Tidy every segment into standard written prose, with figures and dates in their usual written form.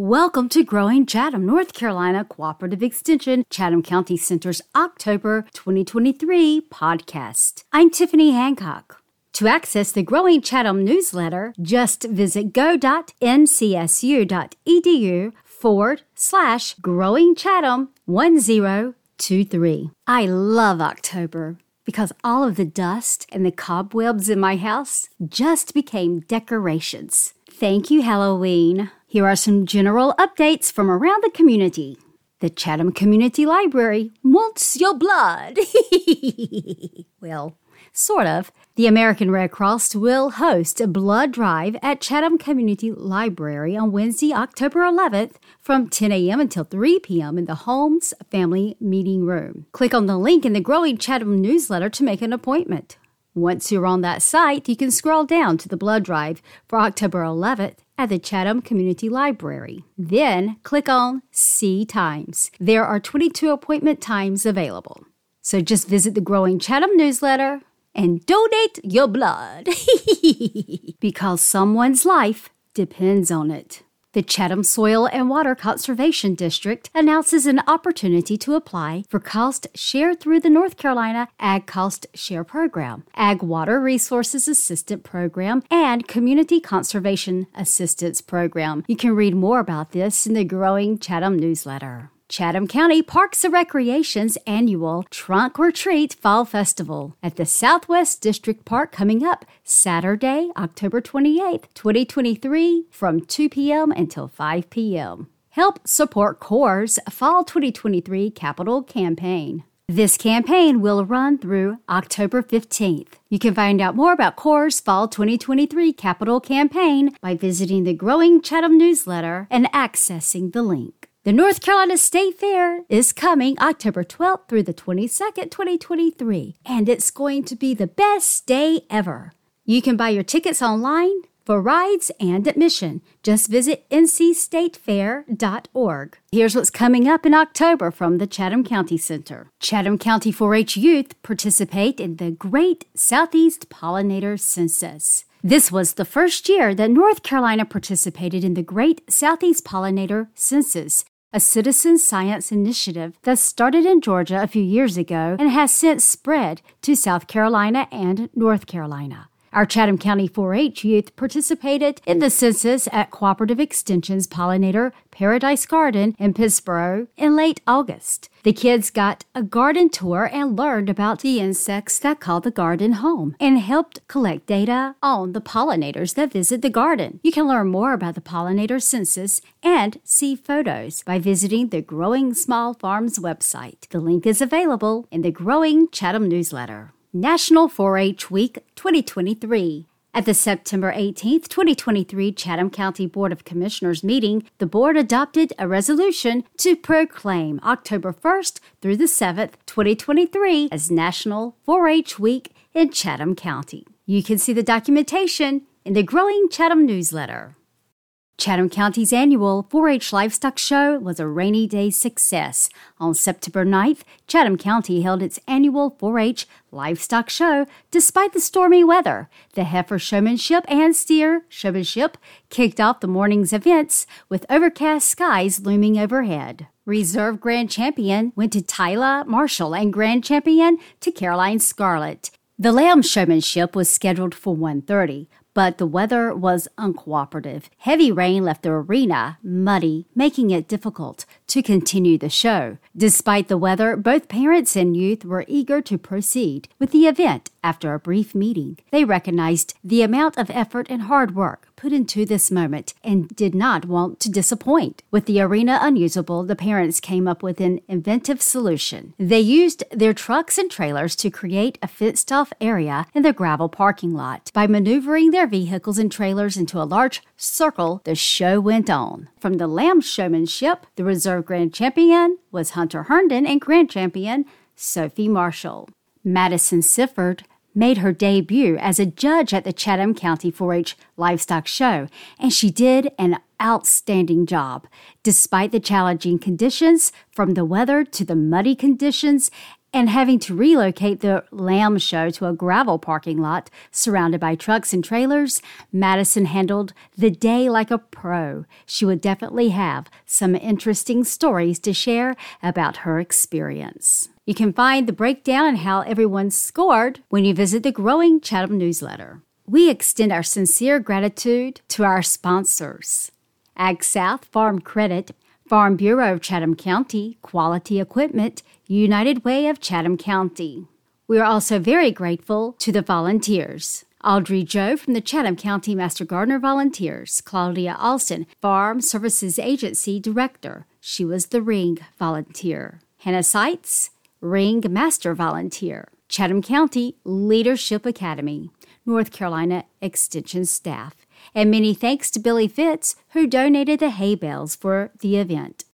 Welcome to Growing Chatham, North Carolina Cooperative Extension, Chatham County Center's October 2023 podcast. I'm Tiffany Hancock. To access the Growing Chatham newsletter, just visit go.ncsu.edu/growingchatham1023. I love October because all of the dust and the cobwebs in my house just became decorations. Thank you, Halloween. Here are some general updates from around the community. The Chatham Community Library wants your blood. Well, sort of. The American Red Cross will host a blood drive at Chatham Community Library on Wednesday, October 11th from 10 a.m. until 3 p.m. in the Holmes Family Meeting Room. Click on the link in the Growing Chatham newsletter to make an appointment. Once you're on that site, you can scroll down to the blood drive for October 11th at the Chatham Community Library. Then click on See Times. There are 22 appointment times available. So just visit the Growing Chatham newsletter and donate your blood because someone's life depends on it. The Chatham Soil and Water Conservation District announces an opportunity to apply for cost share through the North Carolina Ag Cost Share Program, Ag Water Resources Assistance Program, and Community Conservation Assistance Program. You can read more about this in the Growing Chatham newsletter. Chatham County Parks and Recreation's annual Trunk or Treat Fall Festival at the Southwest District Park coming up Saturday, October 28, 2023 from 2 p.m. until 5 p.m. Help support CORE's Fall 2023 Capital Campaign. This campaign will run through October 15th. You can find out more about CORE's Fall 2023 Capital Campaign by visiting the Growing Chatham newsletter and accessing the link. The North Carolina State Fair is coming October 12th through the 22nd, 2023, and it's going to be the best day ever. You can buy your tickets online for rides and admission. Just visit ncstatefair.org. Here's what's coming up in October from the Chatham County Center. Chatham County 4-H youth participate in the Great Southeast Pollinator Census. This was the first year that North Carolina participated in the Great Southeast Pollinator Census, a citizen science initiative that started in Georgia a few years ago and has since spread to South Carolina and North Carolina. Our Chatham County 4-H youth participated in the census at Cooperative Extension's Pollinator Paradise Garden in Pittsburgh in late August. The kids got a garden tour and learned about the insects that call the garden home and helped collect data on the pollinators that visit the garden. You can learn more about the pollinator census and see photos by visiting the Growing Small Farms website. The link is available in the Growing Chatham newsletter. National 4-H Week 2023. At the September 18, 2023 Chatham County Board of Commissioners meeting, the board adopted a resolution to proclaim October 1st through the 7th, 2023 as National 4-H Week in Chatham County. You can see the documentation in the Growing Chatham newsletter. Chatham County's annual 4-H Livestock Show was a rainy day success. On September 9th, Chatham County held its annual 4-H Livestock Show despite the stormy weather. The heifer showmanship and steer showmanship kicked off the morning's events with overcast skies looming overhead. Reserve Grand Champion went to Tyla Marshall and Grand Champion to Caroline Scarlett. The lamb showmanship was scheduled for 1:30. But the weather was uncooperative. Heavy rain left the arena muddy, making it difficult to continue the show. Despite the weather, both parents and youth were eager to proceed with the event after a brief meeting. They recognized the amount of effort and hard work put into this moment and did not want to disappoint. With the arena unusable, the parents came up with an inventive solution. They used their trucks and trailers to create a fenced-off area in the gravel parking lot. By maneuvering their vehicles and trailers into a large circle, the show went on. From the lamb showmanship, the reserve grand champion was Hunter Herndon and grand champion Sophie Marshall. Madison Sifford made her debut as a judge at the Chatham County 4-H Livestock Show, and she did an outstanding job. Despite the challenging conditions, from the weather to the muddy conditions and having to relocate the lamb show to a gravel parking lot surrounded by trucks and trailers, Madison handled the day like a pro. She would definitely have some interesting stories to share about her experience. You can find the breakdown and how everyone scored when you visit the Growing Chatham newsletter. We extend our sincere gratitude to our sponsors: Ag South, Farm Credit, Farm Bureau of Chatham County, Quality Equipment, United Way of Chatham County. We are also very grateful to the volunteers: Audrey Joe from the Chatham County Master Gardener Volunteers, Claudia Alston, Farm Services Agency Director. She was the Ring Volunteer. Hannah Seitz, Ring Master Volunteer. Chatham County Leadership Academy, North Carolina Extension staff. And many thanks to Billy Fitz, who donated the hay bales for the event.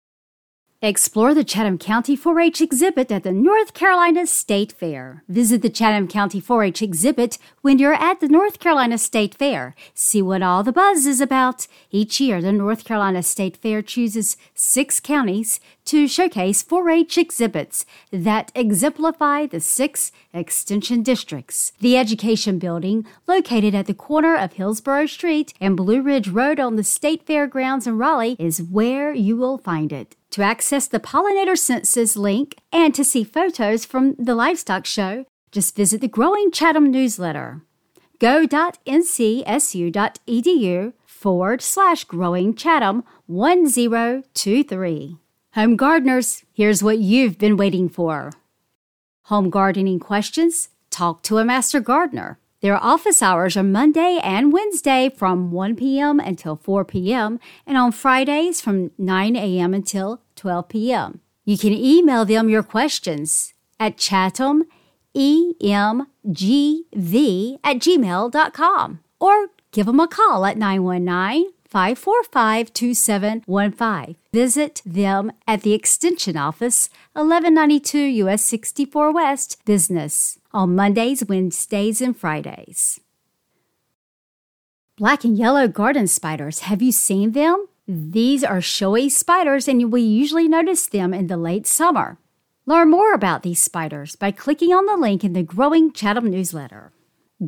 Explore the Chatham County 4-H exhibit at the North Carolina State Fair. Visit the Chatham County 4-H exhibit when you're at the North Carolina State Fair. See what all the buzz is about. Each year, the North Carolina State Fair chooses 6 counties to showcase 4-H exhibits that exemplify the 6 extension districts. The Education Building, located at the corner of Hillsborough Street and Blue Ridge Road on the State Fairgrounds in Raleigh, is where you will find it. To access the Pollinator Census link and to see photos from the livestock show, just visit the Growing Chatham newsletter. go.ncsu.edu/growingchatham1023. Home gardeners, here's what you've been waiting for. Home gardening questions? Talk to a master gardener. Their office hours are Monday and Wednesday from 1 p.m. until 4 p.m. and on Fridays from 9 a.m. until 12 p.m. You can email them your questions at chathamemgv@gmail.com or give them a call at 919-545-2715. Visit them at the Extension Office, 1192 U.S. 64 West, Business, on Mondays, Wednesdays, and Fridays. Black and yellow garden spiders. Have you seen them? These are showy spiders, and we usually notice them in the late summer. Learn more about these spiders by clicking on the link in the Growing Chatham newsletter.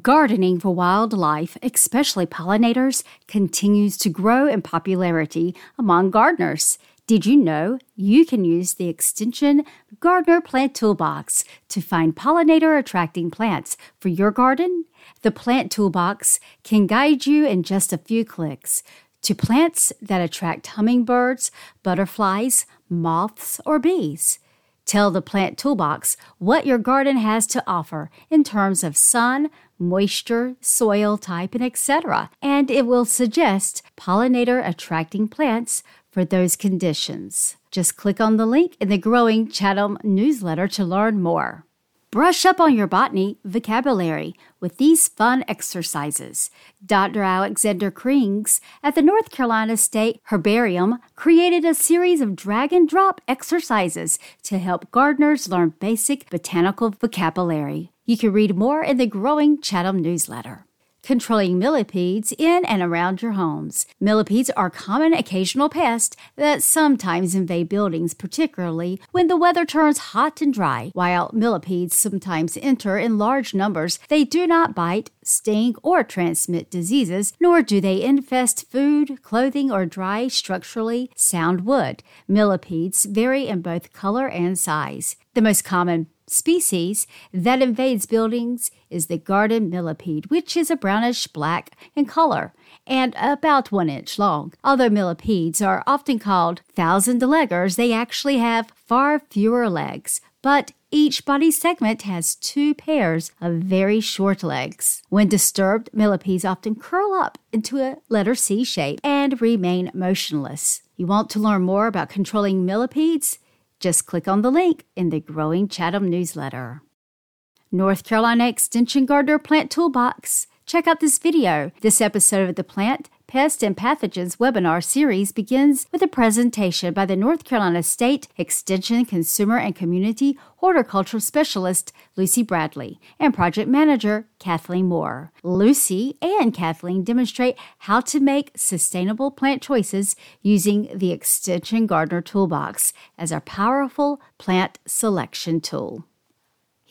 Gardening for wildlife, especially pollinators, continues to grow in popularity among gardeners. Did you know you can use the Extension Gardener Plant Toolbox to find pollinator-attracting plants for your garden? The Plant Toolbox can guide you in just a few clicks to plants that attract hummingbirds, butterflies, moths, or bees. Tell the Plant Toolbox what your garden has to offer in terms of sun, moisture, soil type, and etc., and it will suggest pollinator-attracting plants for those conditions. Just click on the link in the Growing Chatham newsletter to learn more. Brush up on your botany vocabulary with these fun exercises. Dr. Alexander Krings at the North Carolina State Herbarium created a series of drag-and-drop exercises to help gardeners learn basic botanical vocabulary. You can read more in the Growing Chatham newsletter. Controlling millipedes in and around your homes. Millipedes are common occasional pests that sometimes invade buildings, particularly when the weather turns hot and dry. While millipedes sometimes enter in large numbers, they do not bite, sting, or transmit diseases, nor do they infest food, clothing, or dry, structurally sound wood. Millipedes vary in both color and size. The most common species that invades buildings is the garden millipede, which is a brownish-black in color and about 1 inch long. Although millipedes are often called thousand-leggers, they actually have far fewer legs, but each body segment has 2 pairs of very short legs. When disturbed, millipedes often curl up into a letter C shape and remain motionless. You want to learn more about controlling millipedes? Just click on the link in the Growing Chatham newsletter. North Carolina Extension Gardener Plant Toolbox. Check out this video. This episode of the Plant, Pest, and Pathogens webinar series begins with a presentation by the North Carolina State Extension Consumer and Community Horticulture Specialist Lucy Bradley and Project Manager Kathleen Moore. Lucy and Kathleen demonstrate how to make sustainable plant choices using the Extension Gardener Toolbox as our powerful plant selection tool.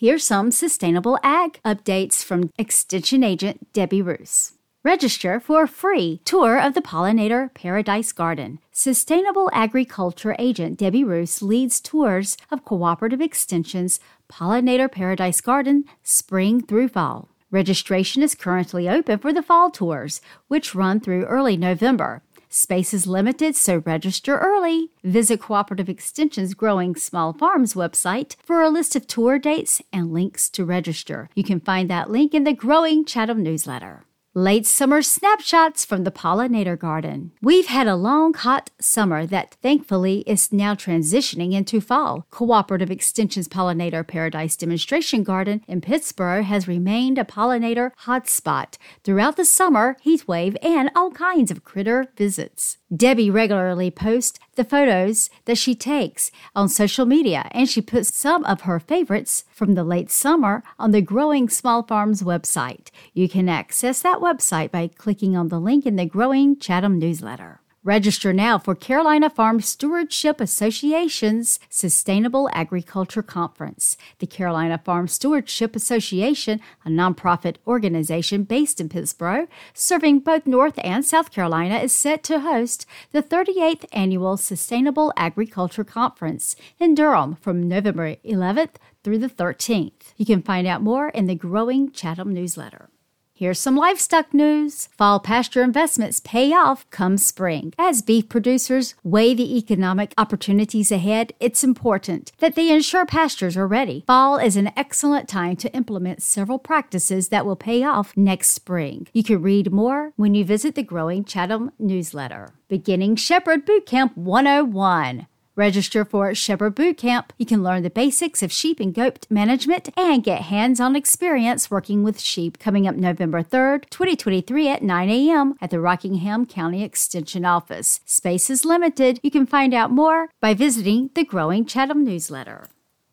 Here's some sustainable ag updates from Extension Agent Debbie Roos. Register for a free tour of the Pollinator Paradise Garden. Sustainable Agriculture Agent Debbie Roos leads tours of Cooperative Extension's Pollinator Paradise Garden spring through fall. Registration is currently open for the fall tours, which run through early November. Space is limited, so register early. Visit Cooperative Extension's Growing Small Farms website for a list of tour dates and links to register. You can find that link in the Growing Chatham newsletter. Late summer snapshots from the pollinator garden. We've had a long, hot summer that thankfully is now transitioning into fall. Cooperative Extension's Pollinator Paradise Demonstration Garden in Pittsburgh has remained a pollinator hotspot throughout the summer, heat wave, and all kinds of critter visits. Debbie regularly posts the photos that she takes on social media, and she puts some of her favorites from the late summer on the Growing Small Farms website. You can access that website by clicking on the link in the Growing Chatham newsletter. Register now for Carolina Farm Stewardship Association's Sustainable Agriculture Conference. The Carolina Farm Stewardship Association, a nonprofit organization based in Pittsburgh, serving both North and South Carolina, is set to host the 38th Annual Sustainable Agriculture Conference in Durham from November 11th through the 13th. You can find out more in the Growing Chatham newsletter. Here's some livestock news. Fall pasture investments pay off come spring. As beef producers weigh the economic opportunities ahead, it's important that they ensure pastures are ready. Fall is an excellent time to implement several practices that will pay off next spring. You can read more when you visit the Growing Chatham newsletter. Beginning Shepherd Bootcamp 101. Register for Shepherd Boot Camp. You can learn the basics of sheep and goat management and get hands-on experience working with sheep coming up November 3rd, 2023 at 9 a.m. at the Rockingham County Extension Office. Space is limited. You can find out more by visiting the Growing Chatham newsletter.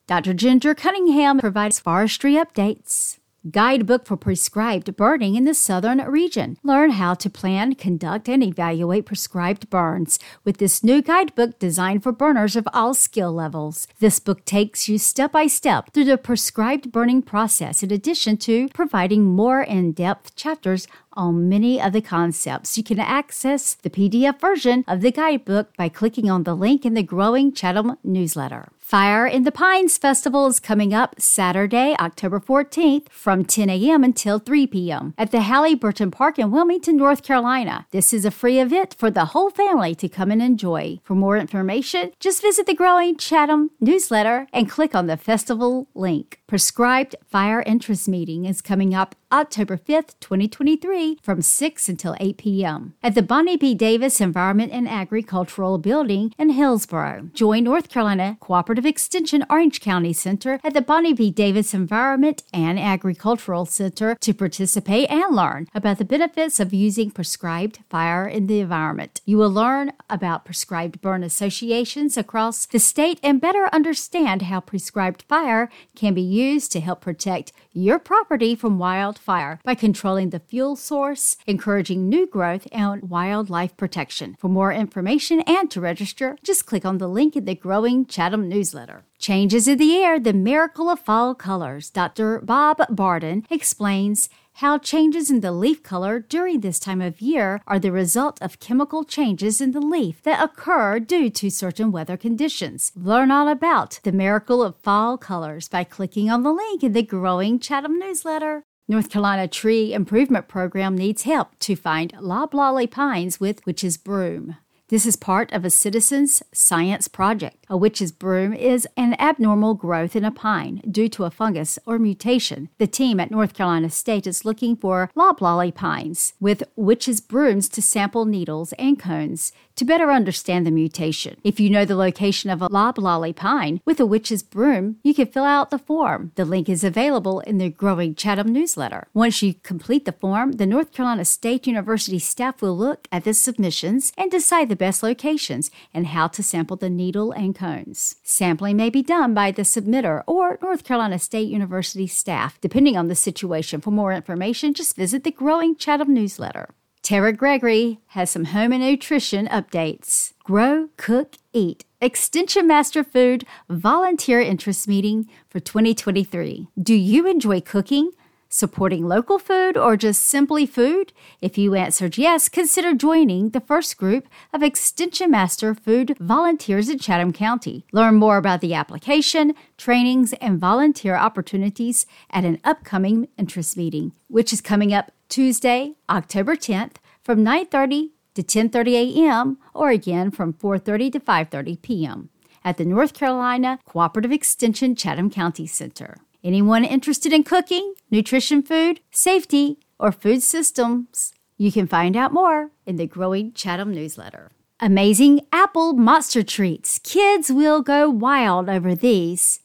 Dr. Ginger Cunningham provides forestry updates. Guidebook for prescribed burning in the southern region. Learn how to plan, conduct, and evaluate prescribed burns with this new guidebook designed for burners of all skill levels. This book takes you step by step through the prescribed burning process, in addition to providing more in-depth chapters on many of the concepts. You can access the PDF version of the guidebook by clicking on the link in the Growing Chatham newsletter. Fire in the Pines Festival is coming up Saturday, October 14th from 10 a.m. until 3 p.m. at the Halliburton Park in Wilmington, North Carolina. This is a free event for the whole family to come and enjoy. For more information, just visit the Growing Chatham newsletter and click on the festival link. Prescribed Fire Interest Meeting is coming up October 5th, 2023 from 6 until 8 p.m. at the Bonnie B. Davis Environment and Agricultural Building in Hillsboro. Join North Carolina Cooperative Extension Orange County Center at the Bonnie B. Davis Environment and Agricultural Center to participate and learn about the benefits of using prescribed fire in the environment. You will learn about prescribed burn associations across the state and better understand how prescribed fire can be used to help protect your property from wildfire by controlling the fuel source, encouraging new growth, and wildlife protection. For more information and to register, just click on the link in the Growing Chatham newsletter. Changes in the air, the miracle of fall colors. Dr. Bob Barden explains how changes in the leaf color during this time of year are the result of chemical changes in the leaf that occur due to certain weather conditions. Learn all about the miracle of fall colors by clicking on the link in the Growing Chatham newsletter. North Carolina Tree Improvement Program needs help to find loblolly pines with witch's broom. This is part of a citizens' science project. A witch's broom is an abnormal growth in a pine due to a fungus or mutation. The team at North Carolina State is looking for loblolly pines with witch's brooms to sample needles and cones to better understand the mutation. If you know the location of a loblolly pine with a witch's broom, you can fill out the form. The link is available in the Growing Chatham newsletter. Once you complete the form, the North Carolina State University staff will look at the submissions and decide the best locations and how to sample the needle and cones. Sampling may be done by the submitter or North Carolina State University staff, depending on the situation. For more information, just visit the Growing Chatham newsletter. Tara Gregory has some home and nutrition updates. Grow, Cook, Eat. Extension Master Food Volunteer Interest Meeting for 2023. Do you enjoy cooking, supporting local food, or just simply food? If you answered yes, consider joining the first group of Extension Master Food Volunteers in Chatham County. Learn more about the application, trainings, and volunteer opportunities at an upcoming interest meeting, which is coming up Tuesday, October 10th from 9:30 to 10:30 a.m. or again from 4:30 to 5:30 p.m. at the North Carolina Cooperative Extension Chatham County Center. Anyone interested in cooking, nutrition, food, safety, or food systems? You can find out more in the Growing Chatham newsletter. Amazing apple monster treats. Kids will go wild over these.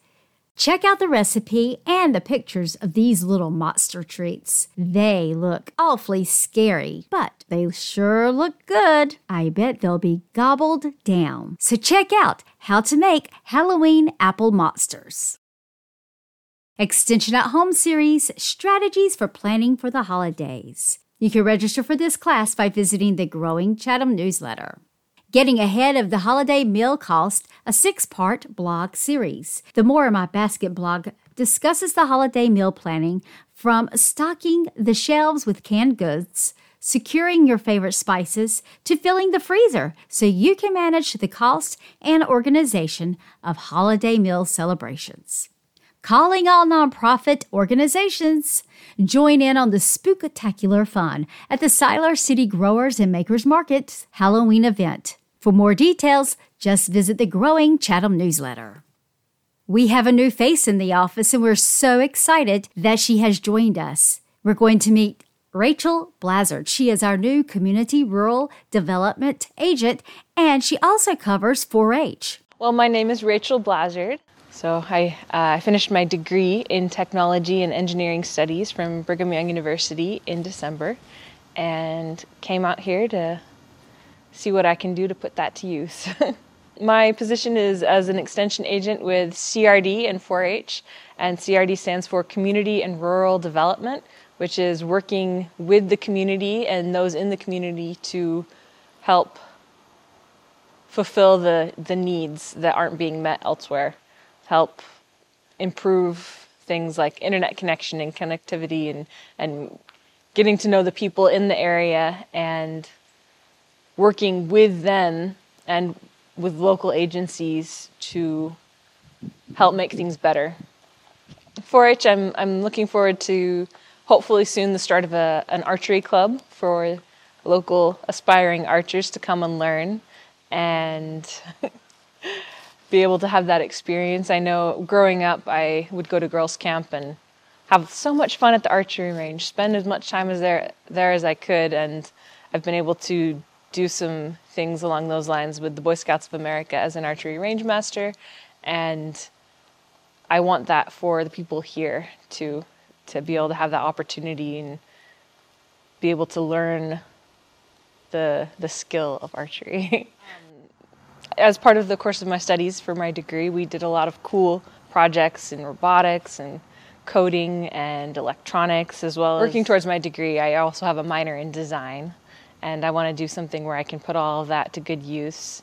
Check out the recipe and the pictures of these little monster treats. They look awfully scary, but they sure look good. I bet they'll be gobbled down. So check out how to make Halloween apple monsters. Extension at Home series, Strategies for Planning for the Holidays. You can register for this class by visiting the Growing Chatham newsletter. Getting Ahead of the Holiday Meal Cost, a 6-part blog series. The More in My Basket blog discusses the holiday meal planning from stocking the shelves with canned goods, securing your favorite spices, to filling the freezer so you can manage the cost and organization of holiday meal celebrations. Calling all nonprofit organizations. Join in on the spooktacular fun at the Siler City Growers and Makers Market's Halloween event. For more details, just visit the Growing Chatham newsletter. We have a new face in the office, and we're so excited that she has joined us. We're going to meet Rachel Blazard. She is our new Community Rural Development Agent, and she also covers 4-H. Well, my name is Rachel Blazard. So I finished my degree in technology and engineering studies from Brigham Young University in December and came out here to see what I can do to put that to use. My position is as an extension agent with CRD and 4-H, and CRD stands for Community and Rural Development, which is working with the community and those in the community to help fulfill the needs that aren't being met elsewhere. Help improve things like internet connection and connectivity and getting to know the people in the area and working with them and with local agencies to help make things better. 4-H, I'm looking forward to hopefully soon the start of an archery club for local aspiring archers to come and learn and be able to have that experience. I know growing up I would go to girls' camp and have so much fun at the archery range, spend as much time as there as I could, and I've been able to do some things along those lines with the Boy Scouts of America as an archery range master, and I want that for the people here to be able to have that opportunity and be able to learn the skill of archery. As part of the course of my studies for my degree, we did a lot of cool projects in robotics and coding and electronics, as well as working towards my degree. I also have a minor in design, and I want to do something where I can put all of that to good use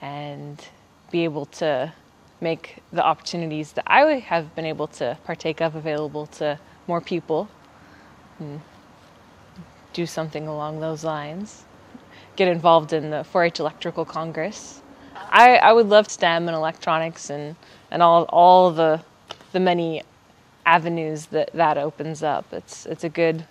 and be able to make the opportunities that I have been able to partake of available to more people and do something along those lines. Get involved in the 4-H Electrical Congress. I would love STEM and electronics and all the many avenues that opens up. It's a good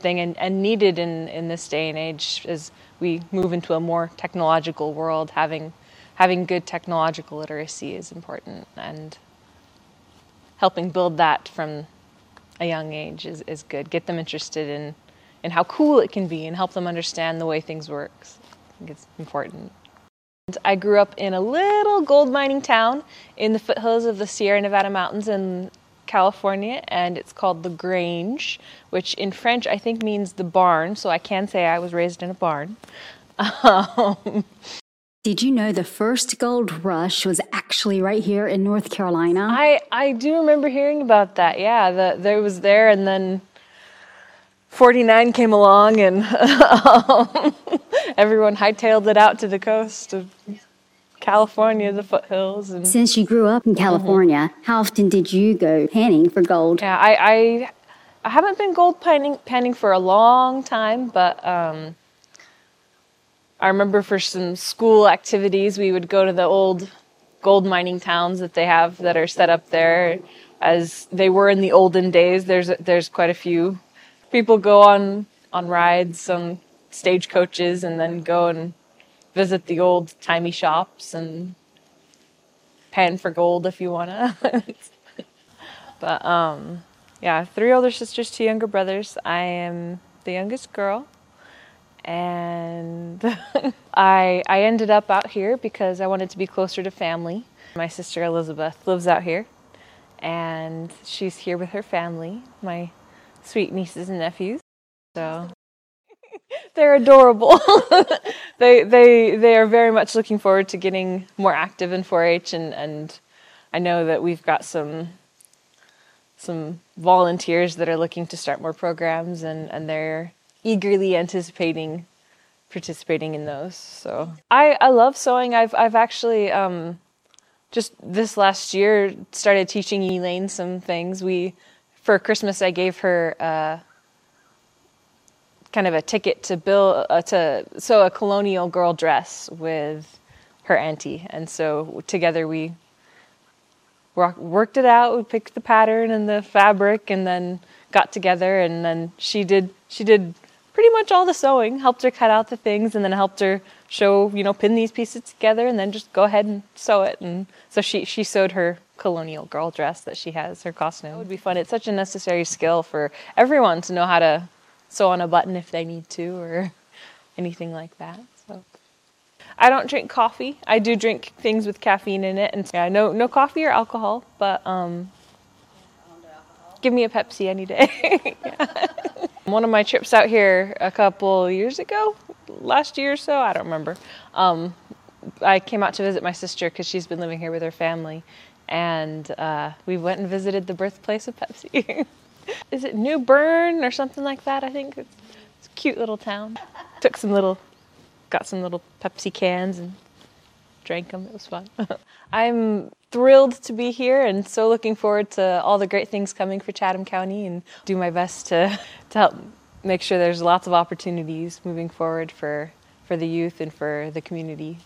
thing and needed in this day and age as we move into a more technological world. Having good technological literacy is important, and helping build that from a young age is good. Get them interested in how cool it can be and help them understand the way things work. I think it's important. I grew up in a little gold mining town in the foothills of the Sierra Nevada mountains in California, and it's called the Grange, which in French I think means the barn, so I can say I was raised in a barn. Did you know the first gold rush was actually right here in North Carolina? I do remember hearing about that, yeah. There was there, and then 49 came along and everyone hightailed it out to the coast of California, the foothills. And since you grew up in California, how often did you go panning for gold? Yeah, I haven't been gold panning for a long time, but I remember for some school activities, we would go to the old gold mining towns that they have that are set up there as they were in the olden days. There's quite a few people go on rides, on stagecoaches, and then go and visit the old timey shops and pan for gold if you wanna. But yeah, 3 older sisters, 2 younger brothers. I am the youngest girl, and I ended up out here because I wanted to be closer to family. My sister Elizabeth lives out here, and she's here with her family, my sweet nieces and nephews. So they're adorable. They are very much looking forward to getting more active in 4-H, and I know that we've got some volunteers that are looking to start more programs, and they're eagerly anticipating participating in those. So I love sewing. I've actually just this last year started teaching Elaine some things. For Christmas I gave her kind of a ticket to sew a colonial girl dress with her auntie, and so together we worked it out. We picked the pattern and the fabric, and then got together. And then she did pretty much all the sewing. Helped her cut out the things, and then helped her show, pin these pieces together, and then just go ahead and sew it. And so she sewed her colonial girl dress that she has, her costume. It would be fun. It's such a necessary skill for everyone to know how to sew on a button if they need to, or anything like that. So. I don't drink coffee. I do drink things with caffeine in it, and yeah, no coffee or alcohol, but give me a Pepsi any day. One of my trips out here a couple years ago, last year or so, I don't remember, I came out to visit my sister because she's been living here with her family, and we went and visited the birthplace of Pepsi. Is it New Bern or something like that? I think it's a cute little town. Took some little... Got some little Pepsi cans and drank them. It was fun. I'm thrilled to be here and so looking forward to all the great things coming for Chatham County, and do my best to help make sure there's lots of opportunities moving forward for the youth and for the community.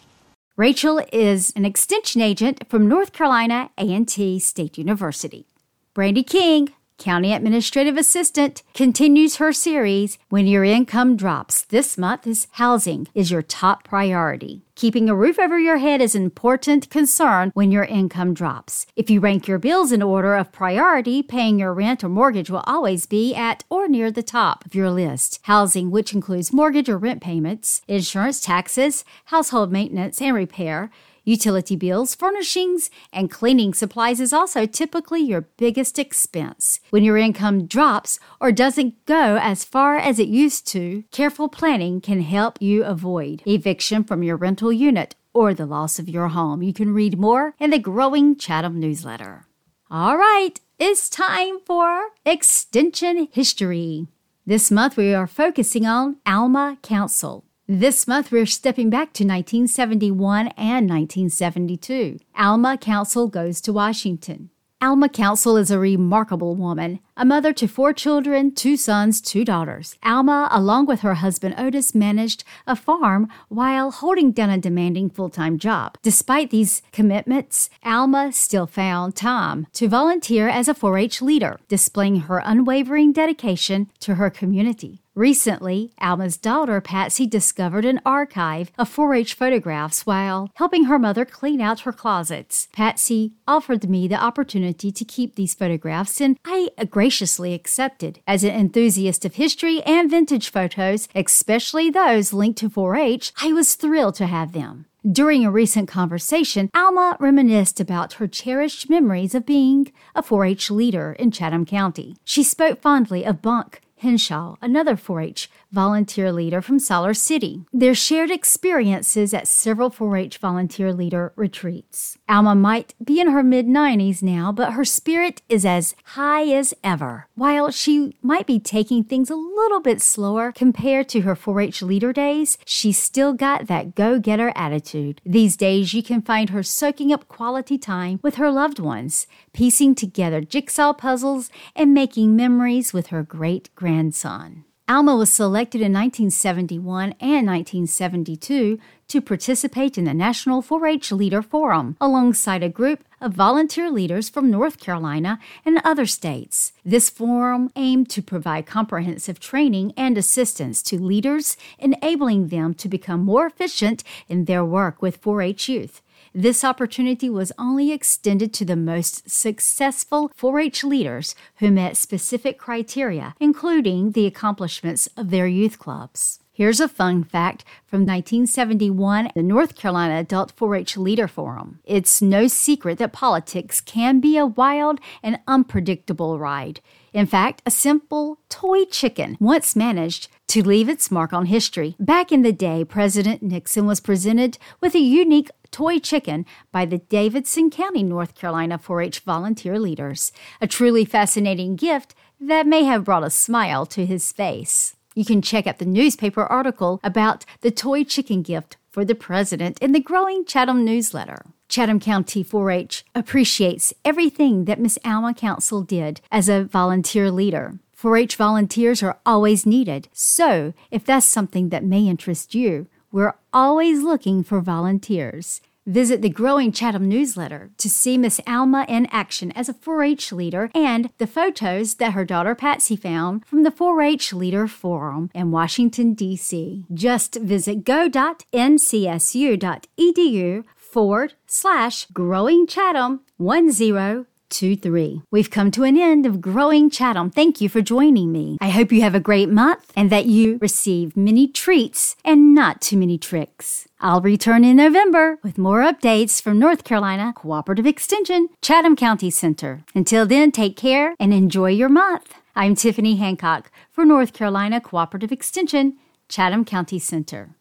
Rachel is an extension agent from North Carolina A&T State University. Brandy King, County Administrative Assistant, continues her series, When Your Income Drops. This month is housing is your top priority. Keeping a roof over your head is an important concern when your income drops. If you rank your bills in order of priority, paying your rent or mortgage will always be at or near the top of your list. Housing, which includes mortgage or rent payments, insurance, taxes, household maintenance and repair, utility bills, furnishings, and cleaning supplies is also typically your biggest expense. When your income drops or doesn't go as far as it used to, careful planning can help you avoid eviction from your rental unit or the loss of your home. You can read more in the Growing Chatham newsletter. All right, it's time for Extension History. This month we are focusing on Alma Council. This month, we're stepping back to 1971 and 1972. Alma Council goes to Washington. Alma Council is a remarkable woman, a mother to 4 children, 2 sons, 2 daughters. Alma, along with her husband Otis, managed a farm while holding down a demanding full-time job. Despite these commitments, Alma still found time to volunteer as a 4-H leader, displaying her unwavering dedication to her community. Recently, Alma's daughter, Patsy, discovered an archive of 4-H photographs while helping her mother clean out her closets. Patsy offered me the opportunity to keep these photographs, and I graciously accepted. As an enthusiast of history and vintage photos, especially those linked to 4-H, I was thrilled to have them. During a recent conversation, Alma reminisced about her cherished memories of being a 4-H leader in Chatham County. She spoke fondly of Bunker Henshaw, another 4-H volunteer leader from Siler City. Their shared experiences at several 4-H volunteer leader retreats. Alma might be in her mid-90s now, but her spirit is as high as ever. While she might be taking things a little bit slower compared to her 4-H leader days, she's still got that go-getter attitude. These days, you can find her soaking up quality time with her loved ones, piecing together jigsaw puzzles, and making memories with her great-grandson. Alma was selected in 1971 and 1972 to participate in the National 4-H Leader Forum alongside a group of volunteer leaders from North Carolina and other states. This forum aimed to provide comprehensive training and assistance to leaders, enabling them to become more efficient in their work with 4-H youth. This opportunity was only extended to the most successful 4-H leaders who met specific criteria, including the accomplishments of their youth clubs. Here's a fun fact from 1971, the North Carolina Adult 4-H Leader Forum. It's no secret that politics can be a wild and unpredictable ride. In fact, a simple toy chicken once managed to leave its mark on history. Back in the day, President Nixon was presented with a unique toy chicken by the Davidson County, North Carolina 4-H volunteer leaders, a truly fascinating gift that may have brought a smile to his face. You can check out the newspaper article about the toy chicken gift for the president in the Growing Chatham newsletter. Chatham County 4-H appreciates everything that Miss Alma Council did as a volunteer leader. 4-H volunteers are always needed, so if that's something that may interest you, we're always looking for volunteers. Visit the Growing Chatham newsletter to see Miss Alma in action as a 4-H leader and the photos that her daughter Patsy found from the 4-H Leader Forum in Washington, D.C. Just visit go.ncsu.edu/Growing Chatham 1023. We've come to an end of Growing Chatham. Thank you for joining me. I hope you have a great month and that you receive many treats and not too many tricks. I'll return in November with more updates from North Carolina Cooperative Extension, Chatham County Center. Until then, take care and enjoy your month. I'm Tiffany Hancock for North Carolina Cooperative Extension, Chatham County Center.